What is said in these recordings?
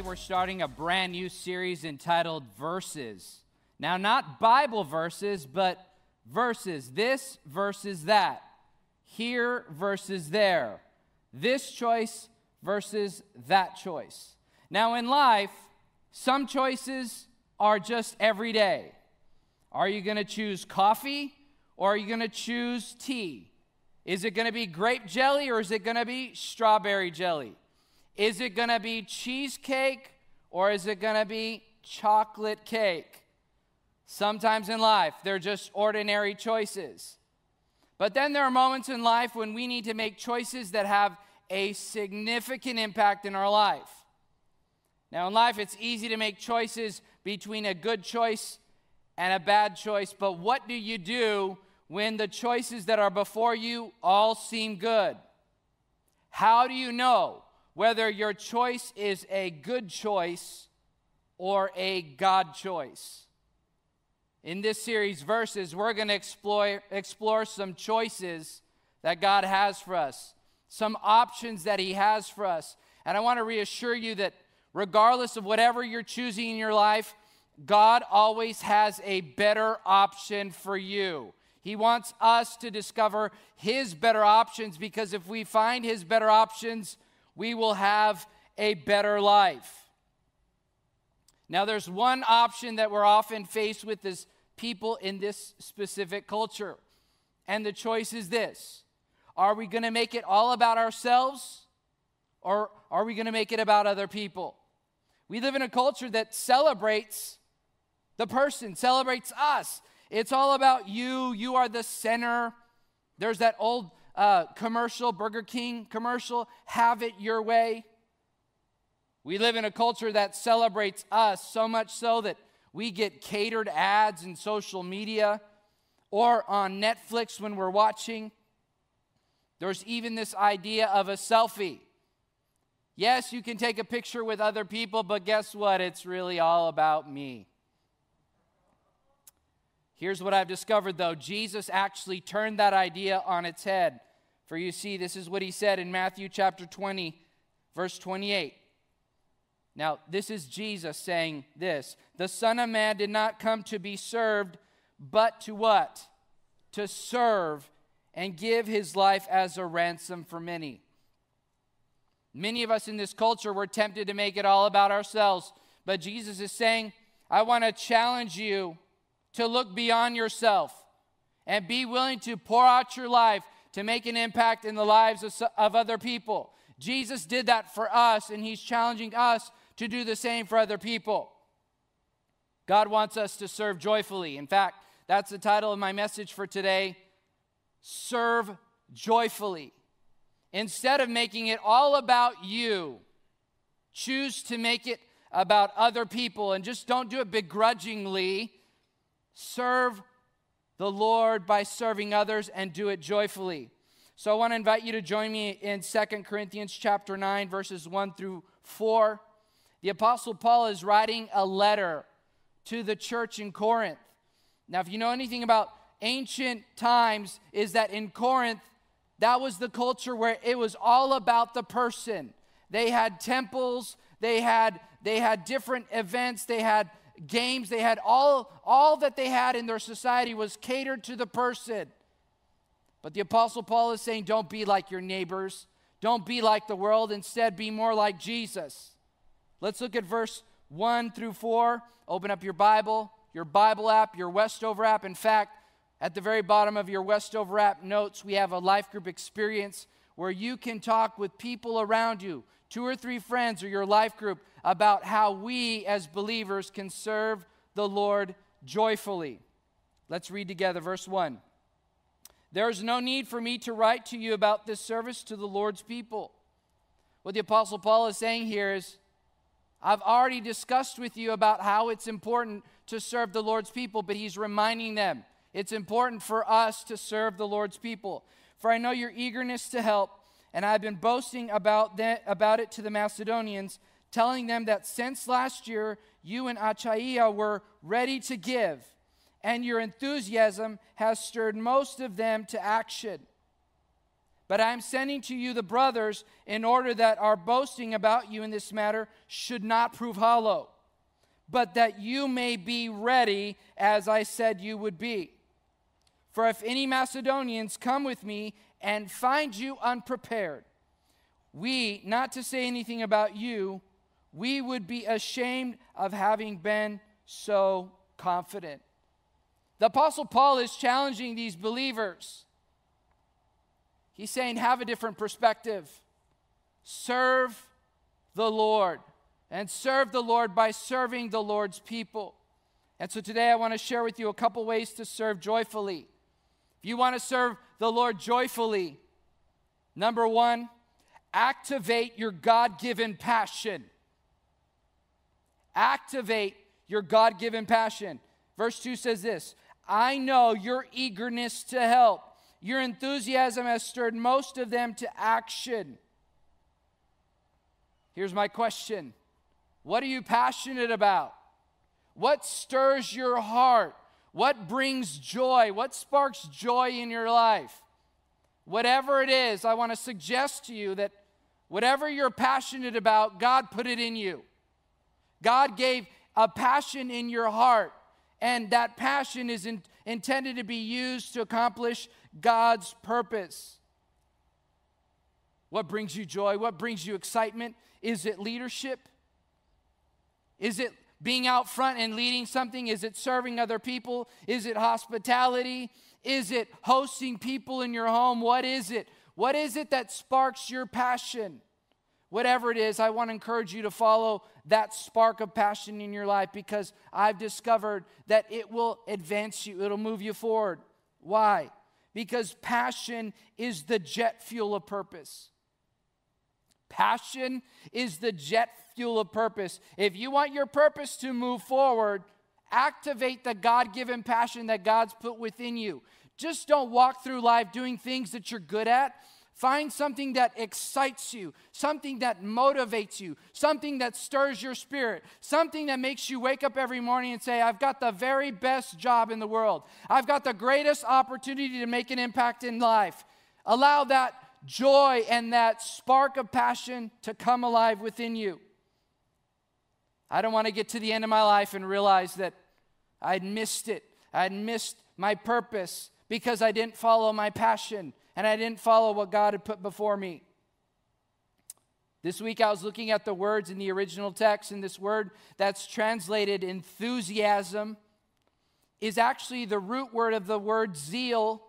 Sunday, we're starting a brand new series entitled Verses. Now, not Bible verses, but verses. This versus that. Here versus there. This choice versus that choice. Now, in life, some choices are just every day. Are you going to choose coffee or are you going to choose tea? Is it going to be grape jelly or is it going to be strawberry jelly? Is it going to be cheesecake or is it going to be chocolate cake? Sometimes in life, they're just ordinary choices. But then there are moments in life when we need to make choices that have a significant impact in our life. Now, in life, it's easy to make choices between a good choice and a bad choice, but what do you do when the choices that are before you all seem good? How do you know whether your choice is a good choice or a God choice? In this series, Verses, we're going to explore some choices that God has for us, some options that He has for us. And I want to reassure you that regardless of whatever you're choosing in your life, God always has a better option for you. He wants us to discover His better options because if we find His better options, we will have a better life. Now, there's one option that we're often faced with as people in this specific culture, and the choice is this. Are we going to make it all about ourselves, or are we going to make it about other people? We live in a culture that celebrates the person, celebrates us. It's all about you. You are the center. There's that old commercial, Burger King commercial, have it your way. We live in a culture that celebrates us, so much so that we get catered ads in social media or on Netflix when we're watching. There's even this idea of a selfie. Yes, you can take a picture with other people, but guess what? It's really all about me. Here's what I've discovered, though. Jesus actually turned that idea on its head. For you see, this is what He said in Matthew chapter 20, verse 28. Now, this is Jesus saying this. The Son of Man did not come to be served, but to what? To serve and give His life as a ransom for many. Many of us in this culture, we're tempted to make it all about ourselves. But Jesus is saying, I want to challenge you to look beyond yourself and be willing to pour out your life to make an impact in the lives of other people. Jesus did that for us, and He's challenging us to do the same for other people. God wants us to serve joyfully. In fact, that's the title of my message for today, Serve Joyfully. Instead of making it all about you, choose to make it about other people and just don't do it begrudgingly. Serve the Lord by serving others and do it joyfully. So I want to invite you to join me in 2 Corinthians chapter 9, verses 1 through 4. The Apostle Paul is writing a letter to the church in Corinth. Now, if you know anything about ancient times, is that in Corinth, that was the culture where it was all about the person. They had temples, they had different events, they had games, they had all that they had in their society was catered to the person. But the Apostle Paul is saying, don't be like your neighbors, don't be like the world, instead be more like Jesus. Let's look at verse 1 through 4. Open up your Bible app, your Westover app. In fact, at the very bottom of your Westover app notes, we have a life group experience where you can talk with people around you, 2 or 3 friends or your life group, about how we as believers can serve the Lord joyfully. Let's read together verse 1. There is no need for me to write to you about this service to the Lord's people. What the Apostle Paul is saying here is, I've already discussed with you about how it's important to serve the Lord's people, but he's reminding them, it's important for us to serve the Lord's people. For I know your eagerness to help, and I've been boasting about it to the Macedonians, telling them that since last year, you and Achaia were ready to give, and your enthusiasm has stirred most of them to action. But I am sending to you the brothers in order that our boasting about you in this matter should not prove hollow, but that you may be ready as I said you would be. For if any Macedonians come with me and find you unprepared, we, not to say anything about you, we would be ashamed of having been so confident. The Apostle Paul is challenging these believers. He's saying, have a different perspective. Serve the Lord. And serve the Lord by serving the Lord's people. And so today I want to share with you a couple ways to serve joyfully. If you want to serve the Lord joyfully, number one, activate your God-given passion. Activate your God-given passion. Verse 2 says this, I know your eagerness to help. Your enthusiasm has stirred most of them to action. Here's my question. What are you passionate about? What stirs your heart? What brings joy? What sparks joy in your life? Whatever it is, I want to suggest to you that whatever you're passionate about, God put it in you. God gave a passion in your heart, and that passion is intended to be used to accomplish God's purpose. What brings you joy? What brings you excitement? Is it leadership? Is it being out front and leading something? Is it serving other people? Is it hospitality? Is it hosting people in your home? What is it? What is it that sparks your passion? Whatever it is, I want to encourage you to follow that spark of passion in your life, because I've discovered that it will advance you. It'll move you forward. Why? Because passion is the jet fuel of purpose. Passion is the jet fuel of purpose. If you want your purpose to move forward, activate the God-given passion that God's put within you. Just don't walk through life doing things that you're good at. Find something that excites you, something that motivates you, something that stirs your spirit, something that makes you wake up every morning and say, I've got the very best job in the world. I've got the greatest opportunity to make an impact in life. Allow that joy and that spark of passion to come alive within you. I don't want to get to the end of my life and realize that I'd missed it. I'd missed my purpose because I didn't follow my passion. And I didn't follow what God had put before me. This week I was looking at the words in the original text, and this word that's translated enthusiasm is actually the root word of the word zeal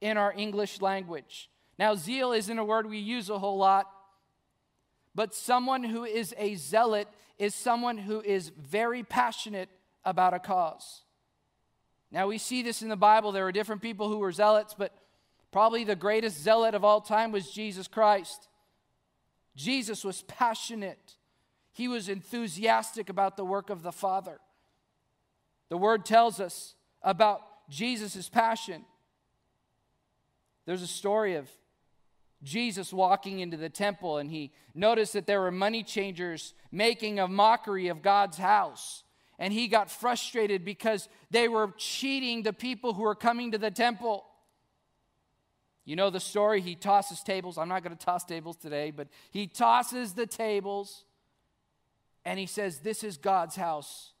in our English language. Now, zeal isn't a word we use a whole lot, but someone who is a zealot is someone who is very passionate about a cause. Now, we see this in the Bible. There were different people who were zealots, but probably the greatest zealot of all time was Jesus Christ. Jesus was passionate. He was enthusiastic about the work of the Father. The Word tells us about Jesus' passion. There's a story of Jesus walking into the temple, and he noticed that there were money changers making a mockery of God's house. And he got frustrated because they were cheating the people who were coming to the temple. You know the story, he tosses tables. I'm not going to toss tables today, but he tosses the tables and he says, this is God's house.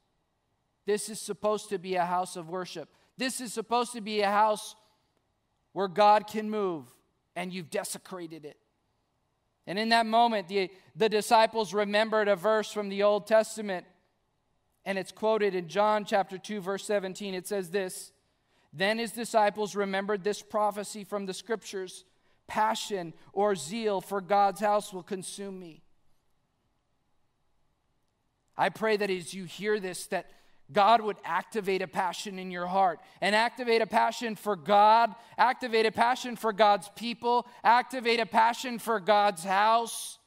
This is supposed to be a house of worship. This is supposed to be a house where God can move, and you've desecrated it. And in that moment, the disciples remembered a verse from the Old Testament, and it's quoted in John chapter 2, verse 17. It says this, then his disciples remembered this prophecy from the scriptures, passion or zeal for God's house will consume me. I pray that as you hear this, that God would activate a passion in your heart, and activate a passion for God, activate a passion for God's people, activate a passion for God's house.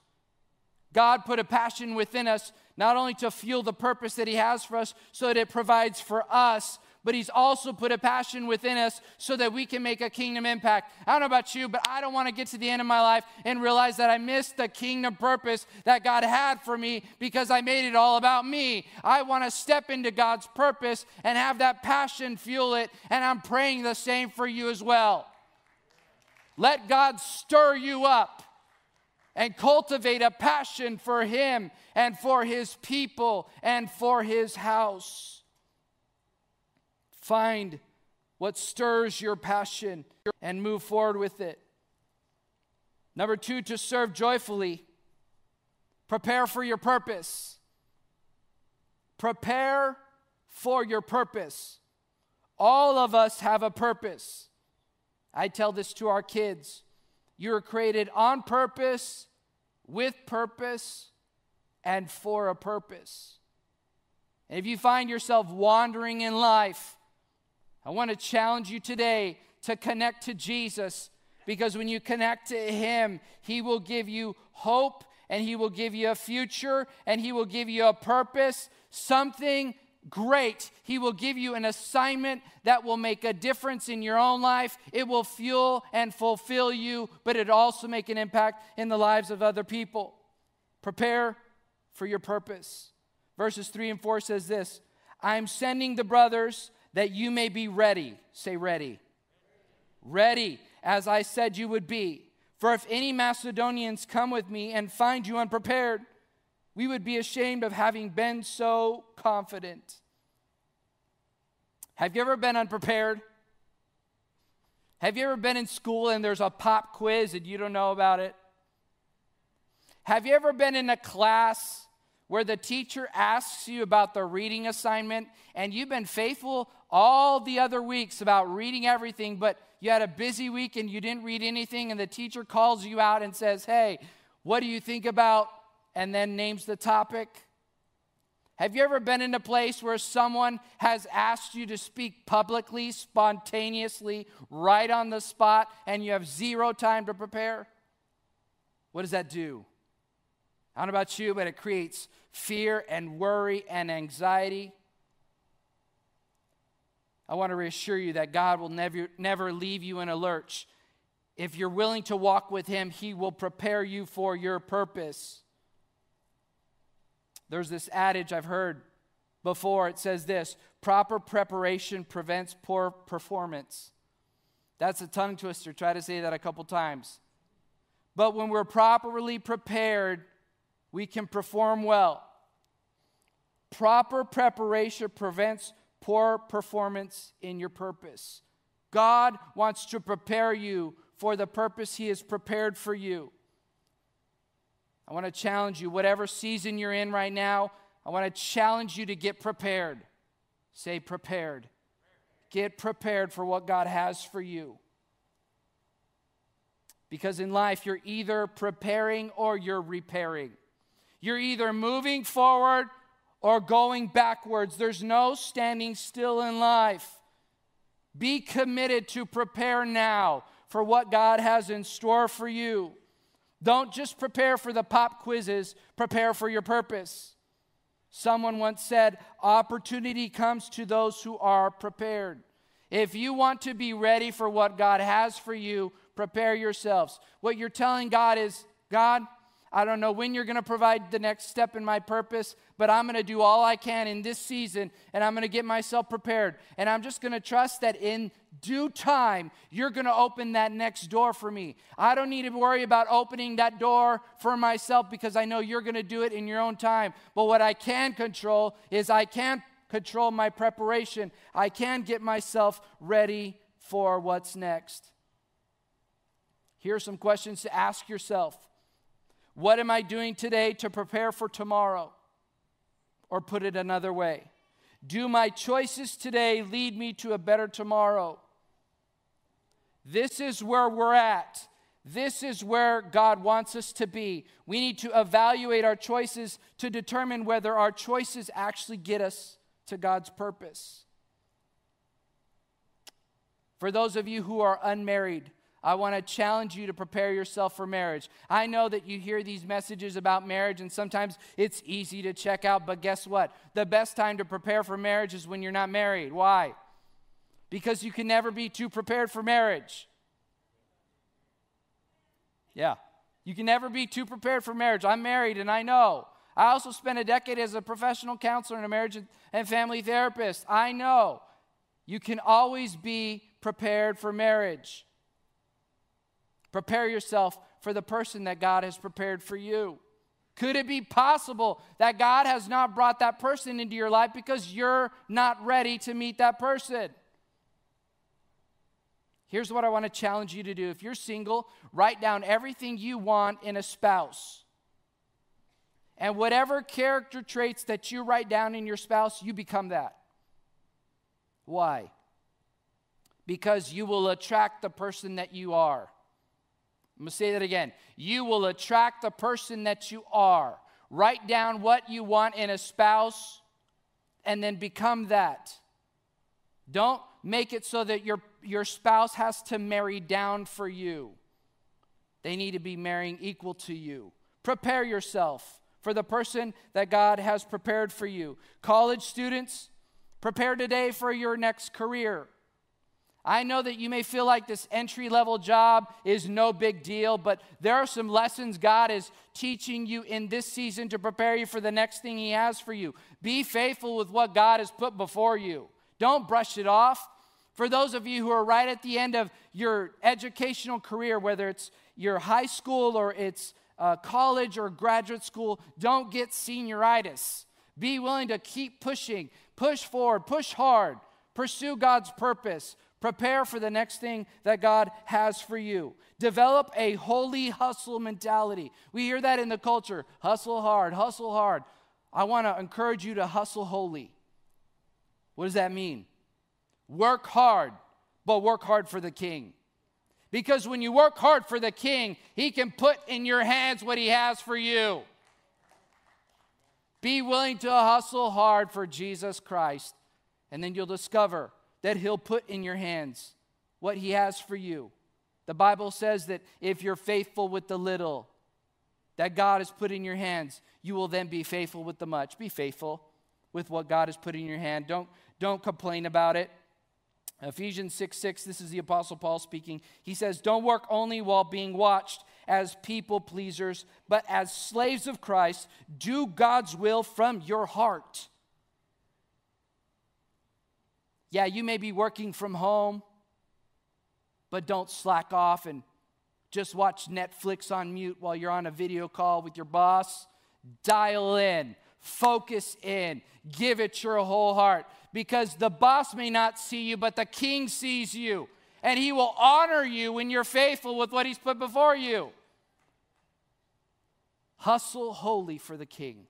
God put a passion within us, not only to fuel the purpose that he has for us so that it provides for us, but he's also put a passion within us so that we can make a kingdom impact. I don't know about you, but I don't want to get to the end of my life and realize that I missed the kingdom purpose that God had for me because I made it all about me. I want to step into God's purpose and have that passion fuel it, and I'm praying the same for you as well. Let God stir you up and cultivate a passion for Him and for His people and for His house. Find what stirs your passion and move forward with it. Number two, to serve joyfully. Prepare for your purpose. Prepare for your purpose. All of us have a purpose. I tell this to our kids. You were created on purpose, with purpose, and for a purpose. And if you find yourself wandering in life, I want to challenge you today to connect to Jesus, because when you connect to Him, He will give you hope, and He will give you a future, and He will give you a purpose, something great. He will give you an assignment that will make a difference in your own life. It will fuel and fulfill you, but it will also make an impact in the lives of other people. Prepare for your purpose. Verses 3 and 4 says this, I'm sending the brothers that you may be ready. Say ready. Ready, as I said you would be. For if any Macedonians come with me and find you unprepared, we would be ashamed of having been so confident. Have you ever been unprepared? Have you ever been in school and there's a pop quiz and you don't know about it? Have you ever been in a class where the teacher asks you about the reading assignment and you've been faithful all the other weeks about reading everything, but you had a busy week and you didn't read anything, and the teacher calls you out and says, hey, what do you think about? And then names the topic. Have you ever been in a place where someone has asked you to speak publicly, spontaneously, right on the spot, and you have zero time to prepare? What does that do? I don't know about you, but it creates fear and worry and anxiety. I want to reassure you that God will never leave you in a lurch. If you're willing to walk with Him, He will prepare you for your purpose. There's this adage I've heard before. It says this, proper preparation prevents poor performance. That's a tongue twister. Try to say that a couple times. But when we're properly prepared, we can perform well. Proper preparation prevents poor performance in your purpose. God wants to prepare you for the purpose He has prepared for you. I want to challenge you, whatever season you're in right now, I want to challenge you to get prepared. Say prepared. Get prepared for what God has for you. Because in life, you're either preparing or you're repairing. You're either moving forward or going backwards. There's no standing still in life. Be committed to prepare now for what God has in store for you. Don't just prepare for the pop quizzes, prepare for your purpose. Someone once said, opportunity comes to those who are prepared. If you want to be ready for what God has for you, prepare yourselves. What you're telling God is, God, I don't know when you're going to provide the next step in my purpose, but I'm going to do all I can in this season, and I'm going to get myself prepared. And I'm just going to trust that in due time, you're going to open that next door for me. I don't need to worry about opening that door for myself, because I know you're going to do it in your own time. But what I can control is I can control my preparation. I can get myself ready for what's next. Here are some questions to ask yourself. What am I doing today to prepare for tomorrow? Or put it another way, do my choices today lead me to a better tomorrow? This is where we're at. This is where God wants us to be. We need to evaluate our choices to determine whether our choices actually get us to God's purpose. For those of you who are unmarried, I want to challenge you to prepare yourself for marriage. I know that you hear these messages about marriage, and sometimes it's easy to check out, but guess what? The best time to prepare for marriage is when you're not married. Why? Because you can never be too prepared for marriage. Yeah. You can never be too prepared for marriage. I'm married, and I know. I also spent a decade as a professional counselor and a marriage and family therapist. I know. You can always be prepared for marriage. Prepare yourself for the person that God has prepared for you. Could it be possible that God has not brought that person into your life because you're not ready to meet that person? Here's what I want to challenge you to do. If you're single, write down everything you want in a spouse. And whatever character traits that you write down in your spouse, you become that. Why? Because you will attract the person that you are. I'm going to say that again. You will attract the person that you are. Write down what you want in a spouse and then become that. Don't make it so that your spouse has to marry down for you. They need to be marrying equal to you. Prepare yourself for the person that God has prepared for you. College students, prepare today for your next career. I know that you may feel like this entry-level job is no big deal, but there are some lessons God is teaching you in this season to prepare you for the next thing He has for you. Be faithful with what God has put before you. Don't brush it off. For those of you who are right at the end of your educational career, whether it's your high school or it's college or graduate school, don't get senioritis. Be willing to keep pushing. Push forward. Push hard. Pursue God's purpose. Prepare for the next thing that God has for you. Develop a holy hustle mentality. We hear that in the culture. Hustle hard, hustle hard. I want to encourage you to hustle holy. What does that mean? Work hard, but work hard for the King. Because when you work hard for the King, He can put in your hands what He has for you. Be willing to hustle hard for Jesus Christ, and then you'll discover that He'll put in your hands what He has for you. The Bible says that if you're faithful with the little that God has put in your hands, you will then be faithful with the much. Be faithful with what God has put in your hand. Don't complain about it. Ephesians 6:6, this is the Apostle Paul speaking. He says, don't work only while being watched as people pleasers, but as slaves of Christ, do God's will from your heart. Yeah, you may be working from home, but don't slack off and just watch Netflix on mute while you're on a video call with your boss. Dial in, focus in, give it your whole heart, because the boss may not see you, but the King sees you, and He will honor you when you're faithful with what He's put before you. Hustle holy for the King.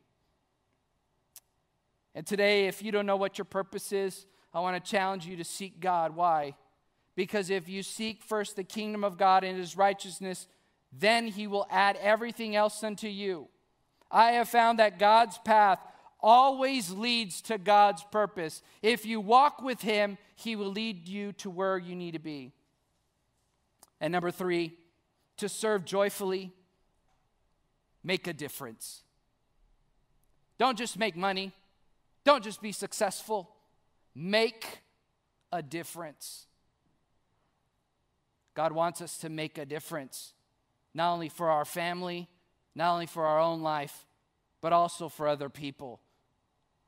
And today, if you don't know what your purpose is, I want to challenge you to seek God. Why? Because if you seek first the kingdom of God and His righteousness, then He will add everything else unto you. I have found that God's path always leads to God's purpose. If you walk with Him, He will lead you to where you need to be. And number three, to serve joyfully, make a difference. Don't just make money. Don't just be successful. Make a difference. God wants us to make a difference, not only for our family, not only for our own life, but also for other people,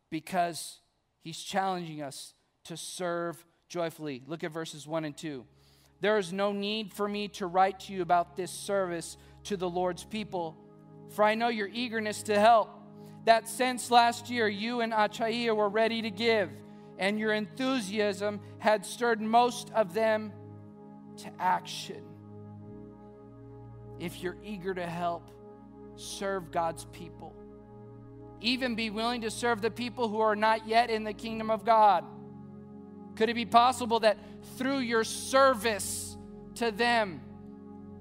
because He's challenging us to serve joyfully. Look at verses 1 and 2. There is no need for me to write to you about this service to the Lord's people, for I know your eagerness to help, that since last year you and Achaia were ready to give, and your enthusiasm had stirred most of them to action. If you're eager to help, serve God's people. Even be willing to serve the people who are not yet in the kingdom of God. Could it be possible that through your service to them,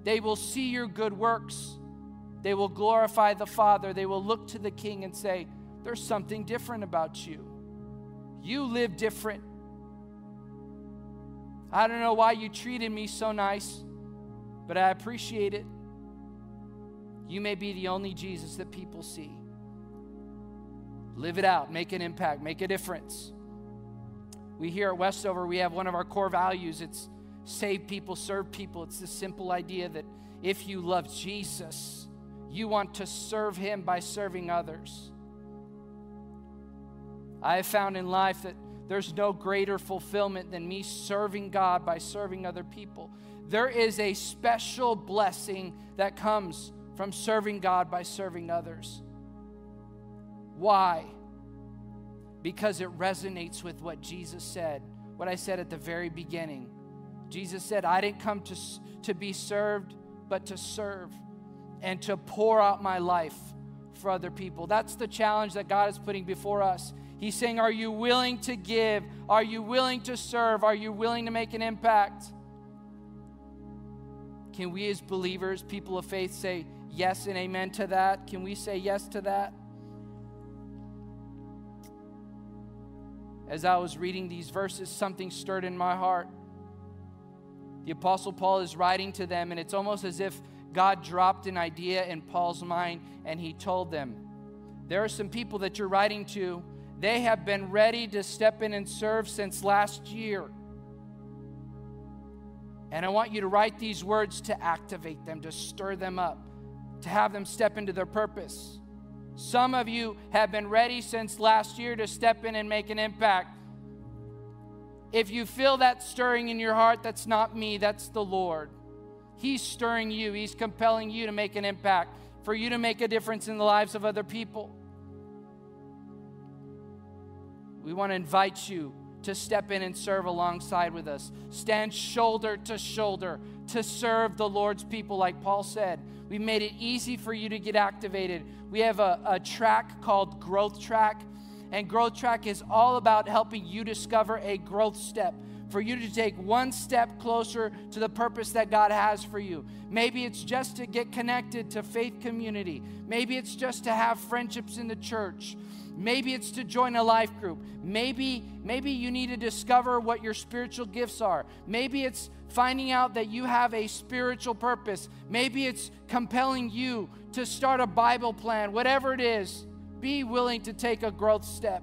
they will see your good works, they will glorify the Father, they will look to the King and say, there's something different about you. You live different. I don't know why you treated me so nice, but I appreciate it. You may be the only Jesus that people see. Live it out. Make an impact. Make a difference. We here at Westover, we have one of our core values. It's save people, serve people. It's this simple idea that if you love Jesus, you want to serve Him by serving others. I have found in life that there's no greater fulfillment than me serving God by serving other people. there is a special blessing that comes from serving God by serving others. Why? Because it resonates with what Jesus said, what I said at the very beginning. Jesus said, I didn't come to be served, but to serve and to pour out my life for other people. That's the challenge that God is putting before us. He's saying, are you willing to give? Are you willing to serve? Are you willing to make an impact? Can we as believers, people of faith, say yes and amen to that? Can we say yes to that? As I was reading these verses, something stirred in my heart. The Apostle Paul is writing to them, and it's almost as if God dropped an idea in Paul's mind, and he told them, there are some people that you're writing to. They have been ready to step in and serve since last year. And I want you to write these words to activate them, to stir them up, to have them step into their purpose. Some of you have been ready since last year to step in and make an impact. If you feel that stirring in your heart, that's not me, that's the Lord. He's stirring you. He's compelling you to make an impact, for you to make a difference in the lives of other people. We want to invite you to step in and serve alongside with us. Stand shoulder to serve the Lord's people, like Paul said. We made it easy for you to get activated. We have a track called Growth Track, and Growth Track is all about helping you discover a growth step, for you to take one step closer to the purpose that God has for you. Maybe it's just to get connected to faith community. Maybe it's just to have friendships in the church. Maybe it's to join a life group. Maybe you need to discover what your spiritual gifts are. Maybe it's finding out that you have a spiritual purpose. Maybe it's compelling you to start a Bible plan. Whatever it is, be willing to take a growth step.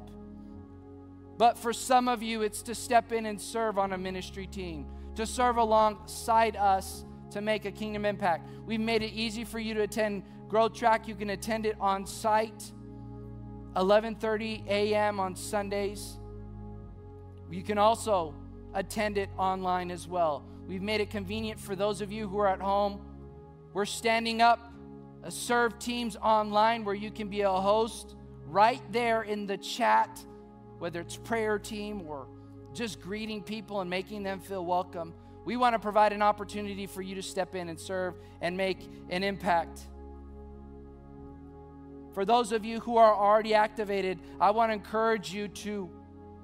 But for some of you, it's to step in and serve on a ministry team, to serve alongside us to make a kingdom impact. We've made it easy for you to attend Growth Track. You can attend it on site, 11:30 a.m. on Sundays. You can also attend it online as well. We've made it convenient for those of you who are at home. We're standing up a serve teams online where you can be a host right there in the chat, whether it's prayer team or just greeting people and making them feel welcome. We want to provide an opportunity for you to step in and serve and make an impact. For those of you who are already activated, I want to encourage you to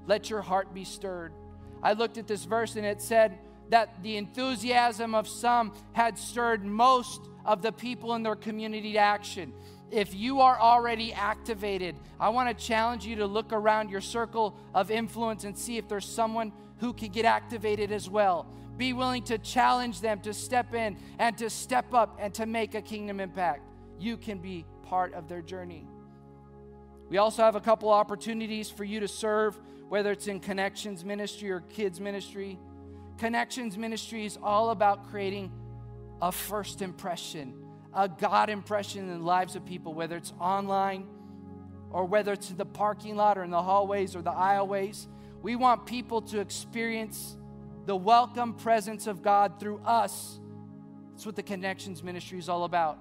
let your heart be stirred. I looked at this verse and it said that the enthusiasm of some had stirred most of the people in their community to action. If you are already activated, I want to challenge you to look around your circle of influence and see if there's someone who can get activated as well. Be willing to challenge them to step in and to step up and to make a kingdom impact. You can be part of their journey. We also have a couple opportunities for you to serve, whether it's in Connections Ministry or Kids Ministry. Connections Ministry is all about creating a first impression, a God impression in the lives of people, whether it's online or whether it's in the parking lot or in the hallways or the aisleways. We want people to experience the welcome presence of God through us. That's what the Connections Ministry is all about.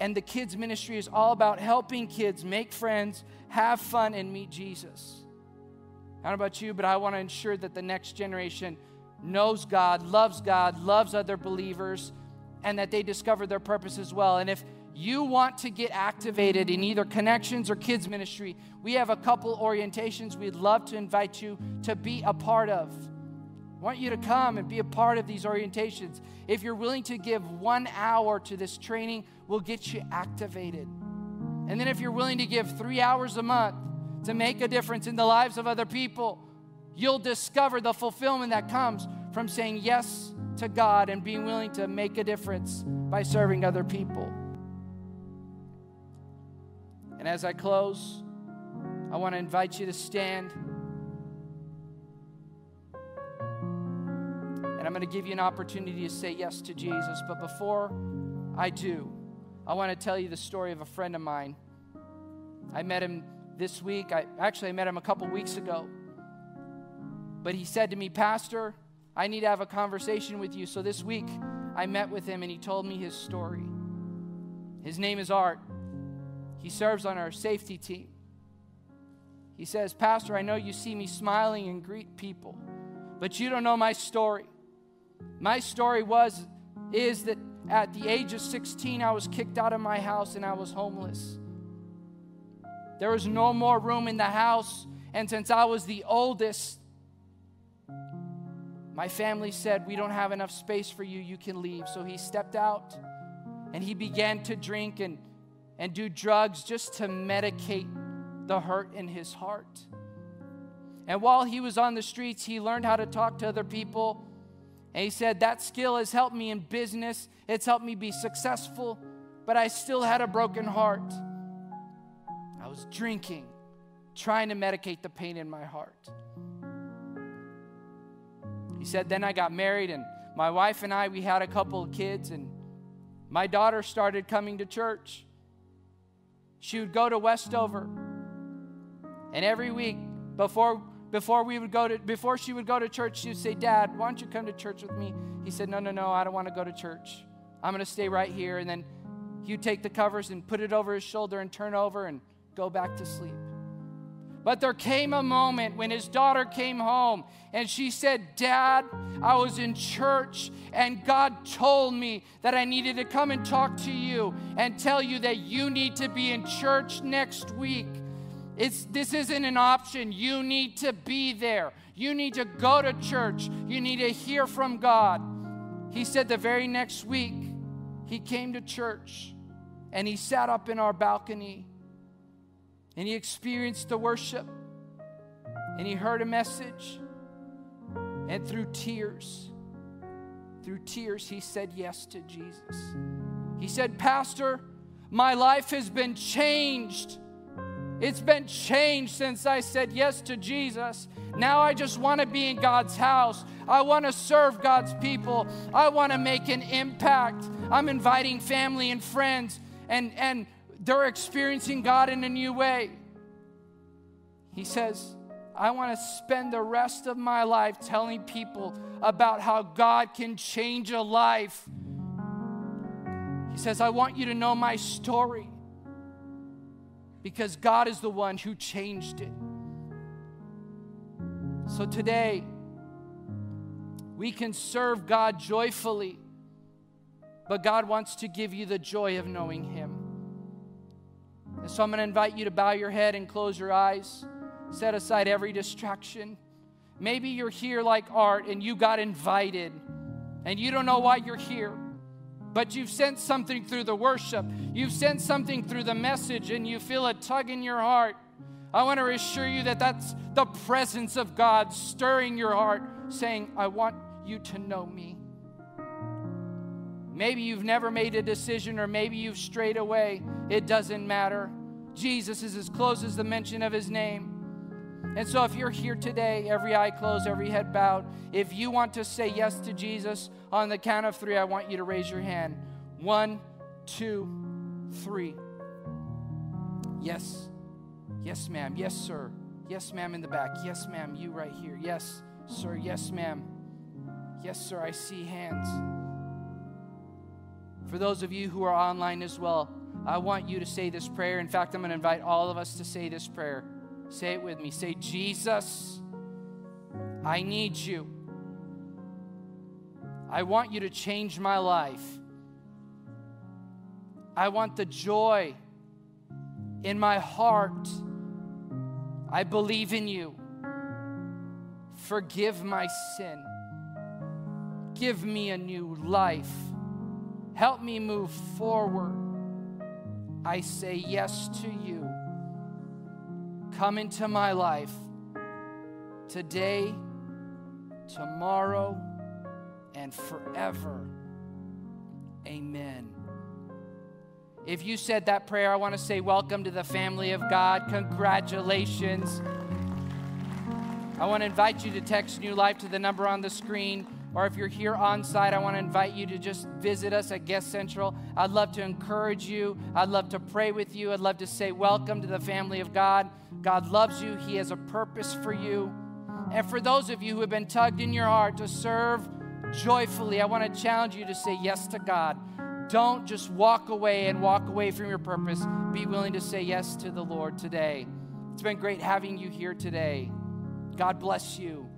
And the Kids Ministry is all about helping kids make friends, have fun, and meet Jesus. I don't know about you, but I want to ensure that the next generation knows God, loves other believers, and that they discover their purpose as well. And if you want to get activated in either Connections or Kids Ministry, we have a couple orientations we'd love to invite you to be a part of. I want you to come and be a part of these orientations. If you're willing to give 1 hour to this training, we'll get you activated. And then if you're willing to give 3 hours a month to make a difference in the lives of other people, you'll discover the fulfillment that comes from saying yes to God and being willing to make a difference by serving other people. And as I close, I want to invite you to stand. And I'm going to give you an opportunity to say yes to Jesus. But before I do, I want to tell you the story of a friend of mine. I met him this week. I met him a couple weeks ago. But he said to me, Pastor, I need to have a conversation with you. So this week, I met with him and he told me his story. His name is Art. He serves on our safety team. He says, Pastor, I know you see me smiling and greet people, but you don't know my story. My story is that at the age of 16, I was kicked out of my house and I was homeless. There was no more room in the house, and since I was the oldest, my family said, we don't have enough space for you, you can leave. So he stepped out, and he began to drink and do drugs just to medicate the hurt in his heart. And while he was on the streets, he learned how to talk to other people. And he said, that skill has helped me in business. It's helped me be successful, but I still had a broken heart. I was drinking, trying to medicate the pain in my heart. He said, then I got married, and my wife and I, we had a couple of kids, and my daughter started coming to church. She would go to Westover, and every week before she would go to church, she would say, Dad, why don't you come to church with me? He said, no, I don't want to go to church. I'm going to stay right here. And then he would take the covers and put it over his shoulder and turn over and go back to sleep. But there came a moment when his daughter came home and she said, Dad, I was in church and God told me that I needed to come and talk to you and tell you that you need to be in church next week. This isn't an option. You need to be there. You need to go to church. You need to hear from God. He said the very next week, he came to church and he sat up in our balcony and he experienced the worship and he heard a message. And through tears, he said yes to Jesus. He said, Pastor, my life has been changed. It's been changed since I said yes to Jesus. Now I just want to be in God's house. I want to serve God's people. I want to make an impact. I'm inviting family and friends, and they're experiencing God in a new way. He says, I want to spend the rest of my life telling people about how God can change a life. He says, I want you to know my story, because God is the one who changed it. So today, we can serve God joyfully, but God wants to give you the joy of knowing Him. And so I'm going to invite you to bow your head and close your eyes, set aside every distraction. Maybe you're here like Art and you got invited, and you don't know why you're here. But you've sensed something through the worship. You've sensed something through the message, and you feel a tug in your heart. I want to assure you that that's the presence of God stirring your heart, saying, I want you to know me. Maybe you've never made a decision, or maybe you've strayed away. It doesn't matter. Jesus is as close as the mention of his name. And so if you're here today, every eye closed, every head bowed, if you want to say yes to Jesus, on the count of three, I want you to raise your hand. 1, 2, 3. Yes. Yes, ma'am. Yes, sir. Yes, ma'am, in the back. Yes, ma'am, you right here. Yes, sir. Yes, ma'am. Yes, sir, I see hands. For those of you who are online as well, I want you to say this prayer. In fact, I'm going to invite all of us to say this prayer. Say it with me. Say, Jesus, I need you. I want you to change my life. I want the joy in my heart. I believe in you. Forgive my sin. Give me a new life. Help me move forward. I say yes to you. Come into my life today, tomorrow, and forever. Amen. If you said that prayer, I want to say welcome to the family of God. Congratulations. I want to invite you to text New Life to the number on the screen. Or if you're here on site, I want to invite you to just visit us at Guest Central. I'd love to encourage you. I'd love to pray with you. I'd love to say welcome to the family of God. God loves you. He has a purpose for you. And for those of you who have been tugged in your heart to serve joyfully, I want to challenge you to say yes to God. Don't just walk away from your purpose. Be willing to say yes to the Lord today. It's been great having you here today. God bless you.